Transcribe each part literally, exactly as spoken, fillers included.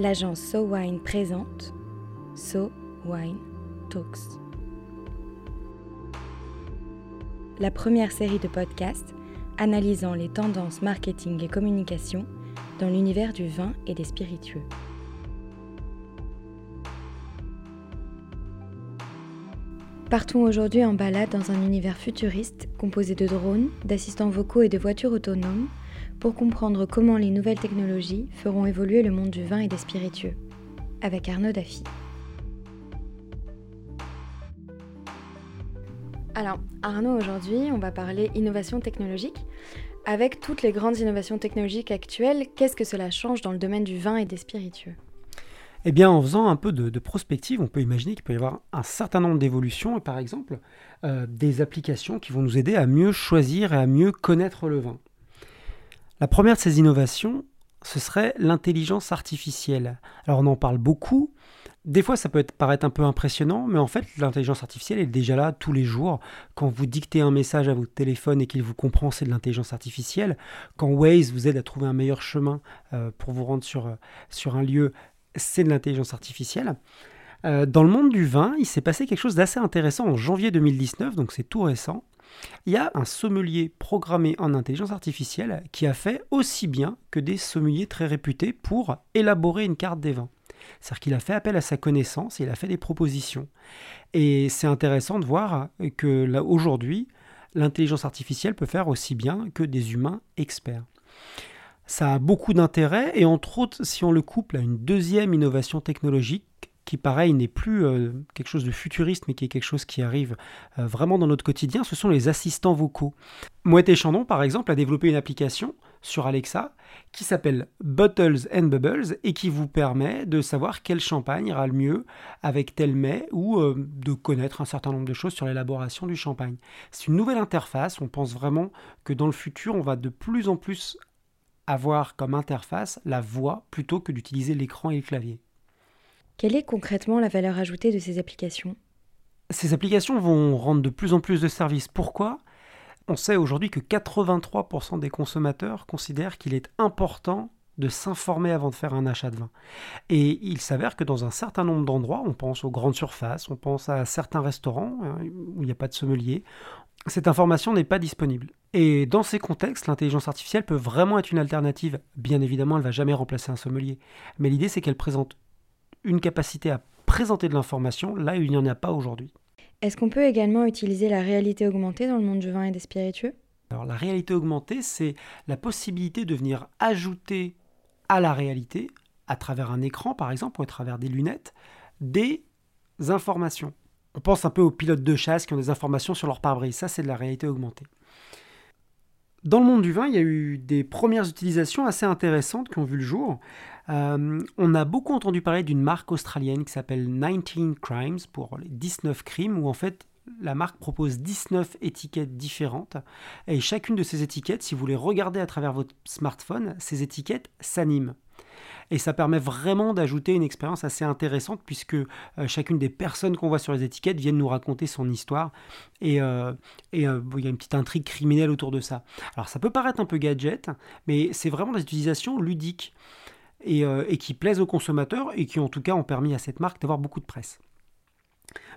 l'agence SoWine présente SoWine Talks. La première série de podcasts analysant les tendances marketing et communication dans l'univers du vin et des spiritueux. Partons aujourd'hui en balade dans un univers futuriste composé de drones, d'assistants vocaux et de voitures autonomes pour comprendre comment les nouvelles technologies feront évoluer le monde du vin et des spiritueux, avec Arnaud Daffy. Alors Arnaud, aujourd'hui, on va parler innovation technologique. Avec toutes les grandes innovations technologiques actuelles, qu'est-ce que cela change dans le domaine du vin et des spiritueux ? Eh bien, en faisant un peu de, de prospective, on peut imaginer qu'il peut y avoir un certain nombre d'évolutions, et par exemple, euh, des applications qui vont nous aider à mieux choisir et à mieux connaître le vin. La première de ces innovations, ce serait l'intelligence artificielle. Alors, on en parle beaucoup. Des fois, ça peut être, paraître un peu impressionnant, mais en fait, l'intelligence artificielle est déjà là tous les jours. Quand vous dictez un message à votre téléphone et qu'il vous comprend, c'est de l'intelligence artificielle. Quand Waze vous aide à trouver un meilleur chemin euh, pour vous rendre sur, sur un lieu, c'est de l'intelligence artificielle. Euh, dans le monde du vin, il s'est passé quelque chose d'assez intéressant en janvier deux mille dix-neuf, donc c'est tout récent. Il y a un sommelier programmé en intelligence artificielle qui a fait aussi bien que des sommeliers très réputés pour élaborer une carte des vins. C'est-à-dire qu'il a fait appel à sa connaissance et il a fait des propositions. Et c'est intéressant de voir que là, aujourd'hui, l'intelligence artificielle peut faire aussi bien que des humains experts. Ça a beaucoup d'intérêt et entre autres, si on le couple à une deuxième innovation technologique qui, pareil, n'est plus euh, quelque chose de futuriste, mais qui est quelque chose qui arrive euh, vraiment dans notre quotidien, ce sont les assistants vocaux. Moët et Chandon, par exemple, a développé une application sur Alexa qui s'appelle Bottles and Bubbles et qui vous permet de savoir quel champagne ira le mieux avec tel mets ou euh, de connaître un certain nombre de choses sur l'élaboration du champagne. C'est une nouvelle interface. On pense vraiment que dans le futur, on va de plus en plus avoir comme interface la voix plutôt que d'utiliser l'écran et le clavier. Quelle est concrètement la valeur ajoutée de ces applications ? Ces applications vont rendre de plus en plus de services. Pourquoi ? On sait aujourd'hui que quatre-vingt-trois pour cent des consommateurs considèrent qu'il est important de s'informer avant de faire un achat de vin. Et il s'avère que dans un certain nombre d'endroits, on pense aux grandes surfaces, on pense à certains restaurants où il n'y a pas de sommelier, cette information n'est pas disponible. Et dans ces contextes, l'intelligence artificielle peut vraiment être une alternative. Bien évidemment, elle ne va jamais remplacer un sommelier. Mais l'idée, c'est qu'elle présente une capacité à présenter de l'information là où il n'y en a pas aujourd'hui. Est-ce qu'on peut également utiliser la réalité augmentée dans le monde du vin et des spiritueux ? Alors, la réalité augmentée, c'est la possibilité de venir ajouter à la réalité, à travers un écran par exemple, ou à travers des lunettes, des informations. On pense un peu aux pilotes de chasse qui ont des informations sur leur pare-brise. Ça, c'est de la réalité augmentée. Dans le monde du vin, il y a eu des premières utilisations assez intéressantes qui ont vu le jour. Euh, on a beaucoup entendu parler d'une marque australienne qui s'appelle dix-neuf Crimes, pour les dix-neuf crimes, où en fait, la marque propose dix-neuf étiquettes différentes. Et chacune de ces étiquettes, si vous les regardez à travers votre smartphone, ces étiquettes s'animent. Et ça permet vraiment d'ajouter une expérience assez intéressante puisque euh, chacune des personnes qu'on voit sur les étiquettes viennent nous raconter son histoire et, euh, et euh, bon, il y a une petite intrigue criminelle autour de ça. Alors ça peut paraître un peu gadget, mais c'est vraiment des utilisations ludiques et, euh, et qui plaisent aux consommateurs et qui en tout cas ont permis à cette marque d'avoir beaucoup de presse.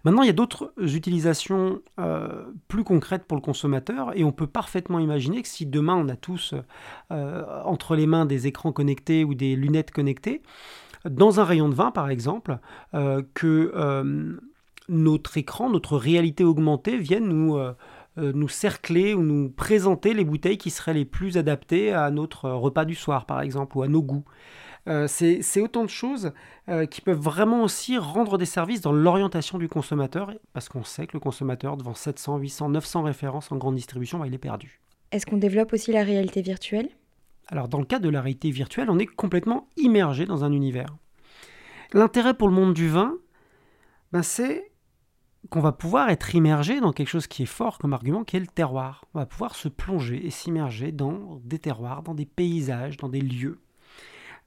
Maintenant, il y a d'autres utilisations euh, plus concrètes pour le consommateur et on peut parfaitement imaginer que si demain on a tous euh, entre les mains des écrans connectés ou des lunettes connectées, dans un rayon de vin par exemple, euh, que euh, notre écran, notre réalité augmentée vienne nous, euh, nous cercler ou nous présenter les bouteilles qui seraient les plus adaptées à notre repas du soir par exemple ou à nos goûts. Euh, c'est, c'est autant de choses euh, qui peuvent vraiment aussi rendre des services dans l'orientation du consommateur parce qu'on sait que le consommateur, devant sept cents, huit cents, neuf cents références en grande distribution, bah, il est perdu. Est-ce qu'on développe aussi la réalité virtuelle ? Alors, dans le cas de la réalité virtuelle, on est complètement immergé dans un univers. L'intérêt pour le monde du vin, ben, c'est qu'on va pouvoir être immergé dans quelque chose qui est fort comme argument, qui est le terroir. On va pouvoir se plonger et s'immerger dans des terroirs, dans des paysages, dans des lieux.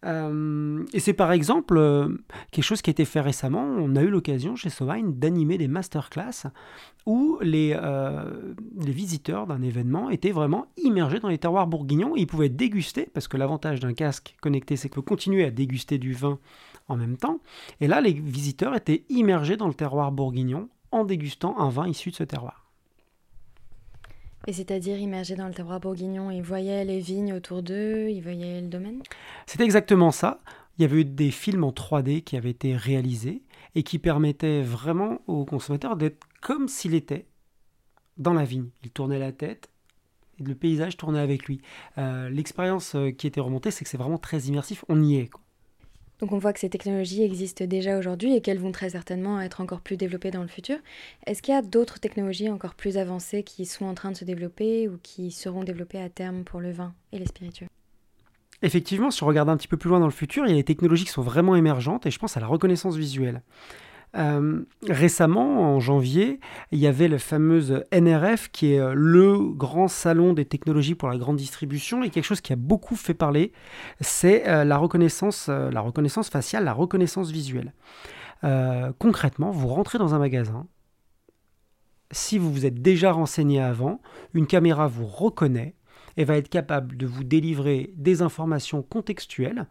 Euh, et c'est par exemple euh, quelque chose qui a été fait récemment. On a eu l'occasion chez SoWine d'animer des masterclass où les, euh, les visiteurs d'un événement étaient vraiment immergés dans les terroirs bourguignons. Ils pouvaient déguster, parce que l'avantage d'un casque connecté, c'est que vous continuez à déguster du vin en même temps. Et là, les visiteurs étaient immergés dans le terroir bourguignon en dégustant un vin issu de ce terroir. Et c'est-à-dire immergés dans le terroir bourguignon, ils voyaient les vignes autour d'eux, ils voyaient le domaine ? C'est exactement ça. Il y avait eu des films en trois D qui avaient été réalisés et qui permettaient vraiment aux consommateurs d'être comme s'il était dans la vigne. Il tournait la tête et le paysage tournait avec lui. Euh, l'expérience qui était remontée, c'est que c'est vraiment très immersif. On y est, quoi. Donc on voit que ces technologies existent déjà aujourd'hui et qu'elles vont très certainement être encore plus développées dans le futur. Est-ce qu'il y a d'autres technologies encore plus avancées qui sont en train de se développer ou qui seront développées à terme pour le vin et les spiritueux ? Effectivement, si on regarde un petit peu plus loin dans le futur, il y a des technologies qui sont vraiment émergentes et je pense à la reconnaissance visuelle. Euh, récemment, en janvier, il y avait la fameuse N R F qui est le grand salon des technologies pour la grande distribution, et quelque chose qui a beaucoup fait parler, c'est euh, la reconnaissance, euh, la reconnaissance faciale, la reconnaissance visuelle. Euh, concrètement, vous rentrez dans un magasin, si vous vous êtes déjà renseigné avant, une caméra vous reconnaît et va être capable de vous délivrer des informations contextuelles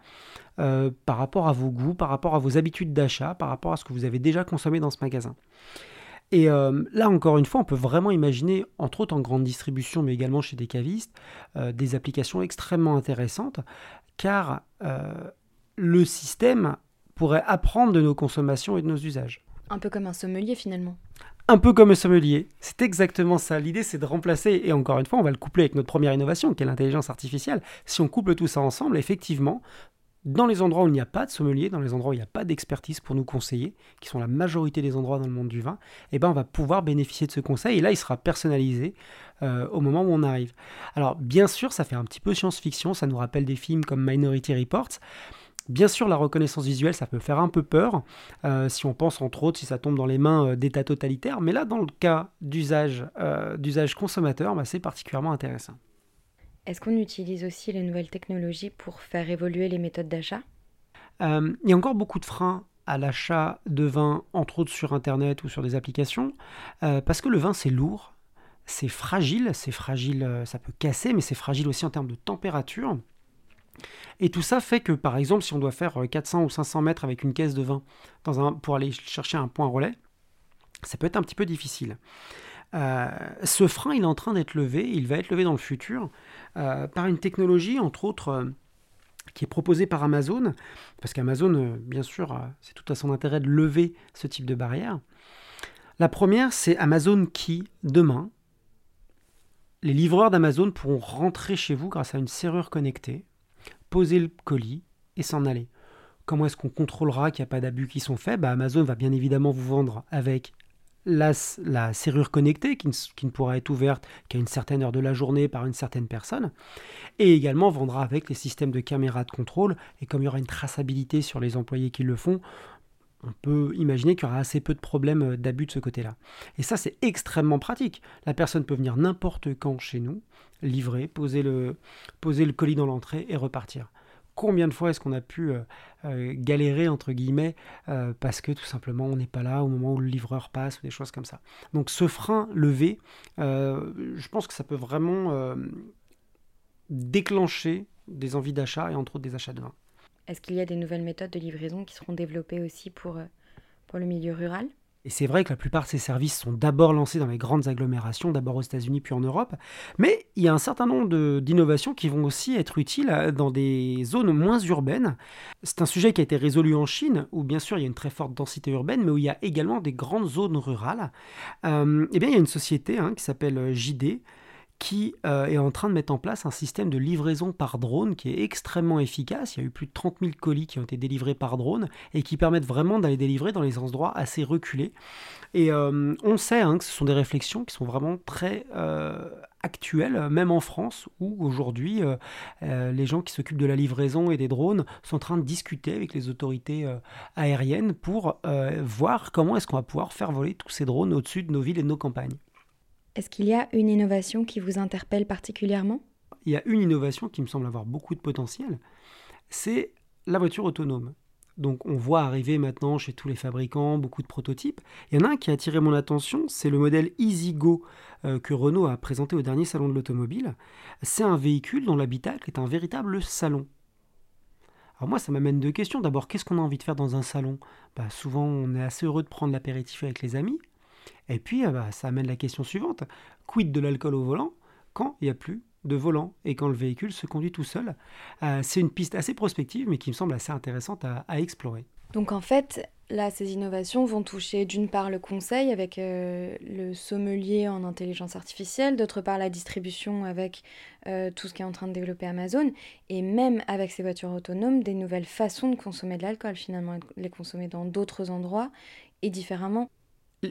euh, par rapport à vos goûts, par rapport à vos habitudes d'achat, par rapport à ce que vous avez déjà consommé dans ce magasin. Et euh, là, encore une fois, on peut vraiment imaginer, entre autres en grande distribution, mais également chez des cavistes, euh, des applications extrêmement intéressantes, car euh, le système pourrait apprendre de nos consommations et de nos usages. Un peu comme un sommelier, finalement. Un peu comme un sommelier, c'est exactement ça. L'idée, c'est de remplacer, et encore une fois, on va le coupler avec notre première innovation, qui est l'intelligence artificielle. Si on couple tout ça ensemble, effectivement, dans les endroits où il n'y a pas de sommelier, dans les endroits où il n'y a pas d'expertise pour nous conseiller, qui sont la majorité des endroits dans le monde du vin, eh ben, on va pouvoir bénéficier de ce conseil, et là, il sera personnalisé euh, au moment où on arrive. Alors, bien sûr, ça fait un petit peu science-fiction, ça nous rappelle des films comme Minority Reports. Bien sûr, la reconnaissance visuelle, ça peut faire un peu peur, euh, si on pense entre autres, si ça tombe dans les mains euh, d'États totalitaires. Mais là, dans le cas d'usage, euh, d'usage consommateur, bah, c'est particulièrement intéressant. Est-ce qu'on utilise aussi les nouvelles technologies pour faire évoluer les méthodes d'achat ? Euh, il y a encore beaucoup de freins à l'achat de vin, entre autres sur Internet ou sur des applications, euh, parce que le vin, c'est lourd, c'est fragile, c'est fragile, ça peut casser, mais c'est fragile aussi en termes de température. Et tout ça fait que, par exemple, si on doit faire quatre cents ou cinq cents mètres avec une caisse de vin dans un, pour aller chercher un point relais, ça peut être un petit peu difficile. Euh, ce frein, il est en train d'être levé, il va être levé dans le futur euh, par une technologie, entre autres, euh, qui est proposée par Amazon, parce qu'Amazon, euh, bien sûr, euh, c'est tout à son intérêt de lever ce type de barrière. La première, c'est Amazon qui, demain, les livreurs d'Amazon pourront rentrer chez vous grâce à une serrure connectée, poser le colis et s'en aller. Comment est-ce qu'on contrôlera qu'il n'y a pas d'abus qui sont faits ? Bah, Amazon va bien évidemment vous vendre avec la, la serrure connectée qui ne, qui ne pourra être ouverte qu'à une certaine heure de la journée par une certaine personne, et également vendra avec les systèmes de caméras de contrôle, et comme il y aura une traçabilité sur les employés qui le font, on peut imaginer qu'il y aura assez peu de problèmes d'abus de ce côté-là. Et ça, c'est extrêmement pratique. La personne peut venir n'importe quand chez nous, livrer, poser le, poser le colis dans l'entrée et repartir. Combien de fois est-ce qu'on a pu euh, euh, galérer, entre guillemets, euh, parce que tout simplement, on n'est pas là au moment où le livreur passe, ou des choses comme ça. Donc ce frein levé, euh, je pense que ça peut vraiment euh, déclencher des envies d'achat, et entre autres des achats de vin. Est-ce qu'il y a des nouvelles méthodes de livraison qui seront développées aussi pour, pour le milieu rural ? Et c'est vrai que la plupart de ces services sont d'abord lancés dans les grandes agglomérations, d'abord aux États-Unis puis en Europe, mais il y a un certain nombre de, d'innovations qui vont aussi être utiles dans des zones moins urbaines. C'est un sujet qui a été résolu en Chine, où bien sûr il y a une très forte densité urbaine, mais où il y a également des grandes zones rurales. Euh, et bien, il y a une société hein, qui s'appelle J D, qui euh, est en train de mettre en place un système de livraison par drone qui est extrêmement efficace. Il y a eu plus de trente mille colis qui ont été délivrés par drone et qui permettent vraiment d'aller délivrer dans les endroits assez reculés. Et euh, on sait hein, que ce sont des réflexions qui sont vraiment très euh, actuelles, même en France, où aujourd'hui, euh, euh, les gens qui s'occupent de la livraison et des drones sont en train de discuter avec les autorités euh, aériennes pour euh, voir comment est-ce qu'on va pouvoir faire voler tous ces drones au-dessus de nos villes et de nos campagnes. Est-ce qu'il y a une innovation qui vous interpelle particulièrement ? Il y a une innovation qui me semble avoir beaucoup de potentiel, c'est la voiture autonome. Donc on voit arriver maintenant chez tous les fabricants beaucoup de prototypes. Il y en a un qui a attiré mon attention, c'est le modèle EasyGo euh, que Renault a présenté au dernier salon de l'automobile. C'est un véhicule dont l'habitacle est un véritable salon. Alors moi ça m'amène deux questions. D'abord, qu'est-ce qu'on a envie de faire dans un salon ? Bah, souvent on est assez heureux de prendre l'apéritif avec les amis. Et puis bah, ça amène la question suivante. Quid de l'alcool au volant quand il n'y a plus de volant et quand le véhicule se conduit tout seul. Euh, c'est une piste assez prospective, mais qui me semble assez intéressante à, à explorer. Donc en fait, là, ces innovations vont toucher d'une part le conseil avec euh, le sommelier en intelligence artificielle, d'autre part la distribution avec euh, tout ce qui est en train de développer Amazon, et même avec ces voitures autonomes, des nouvelles façons de consommer de l'alcool, finalement, les consommer dans d'autres endroits et différemment.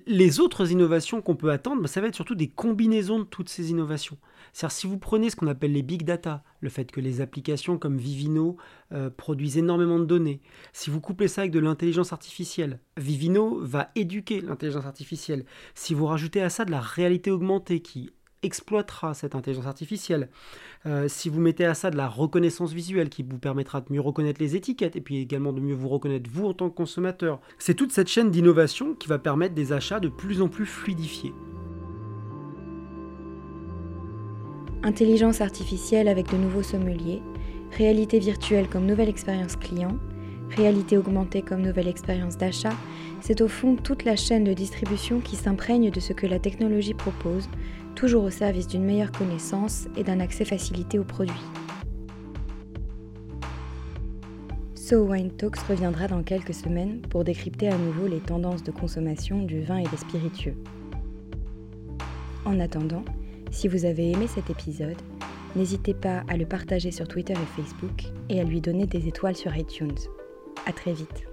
Les autres innovations qu'on peut attendre, ça va être surtout des combinaisons de toutes ces innovations. C'est-à-dire, si vous prenez ce qu'on appelle les big data, le fait que les applications comme Vivino euh, produisent énormément de données, si vous couplez ça avec de l'intelligence artificielle, Vivino va éduquer l'intelligence artificielle. Si vous rajoutez à ça de la réalité augmentée qui exploitera cette intelligence artificielle, euh, si vous mettez à ça de la reconnaissance visuelle qui vous permettra de mieux reconnaître les étiquettes et puis également de mieux vous reconnaître vous en tant que consommateur, c'est toute cette chaîne d'innovation qui va permettre des achats de plus en plus fluidifiés. Intelligence artificielle avec de nouveaux sommeliers, réalité virtuelle comme nouvelle expérience client, réalité augmentée comme nouvelle expérience d'achat, c'est au fond toute la chaîne de distribution qui s'imprègne de ce que la technologie propose, toujours au service d'une meilleure connaissance et d'un accès facilité aux produits. SoWine Talks reviendra dans quelques semaines pour décrypter à nouveau les tendances de consommation du vin et des spiritueux. En attendant, si vous avez aimé cet épisode, n'hésitez pas à le partager sur Twitter et Facebook et à lui donner des étoiles sur iTunes. À très vite.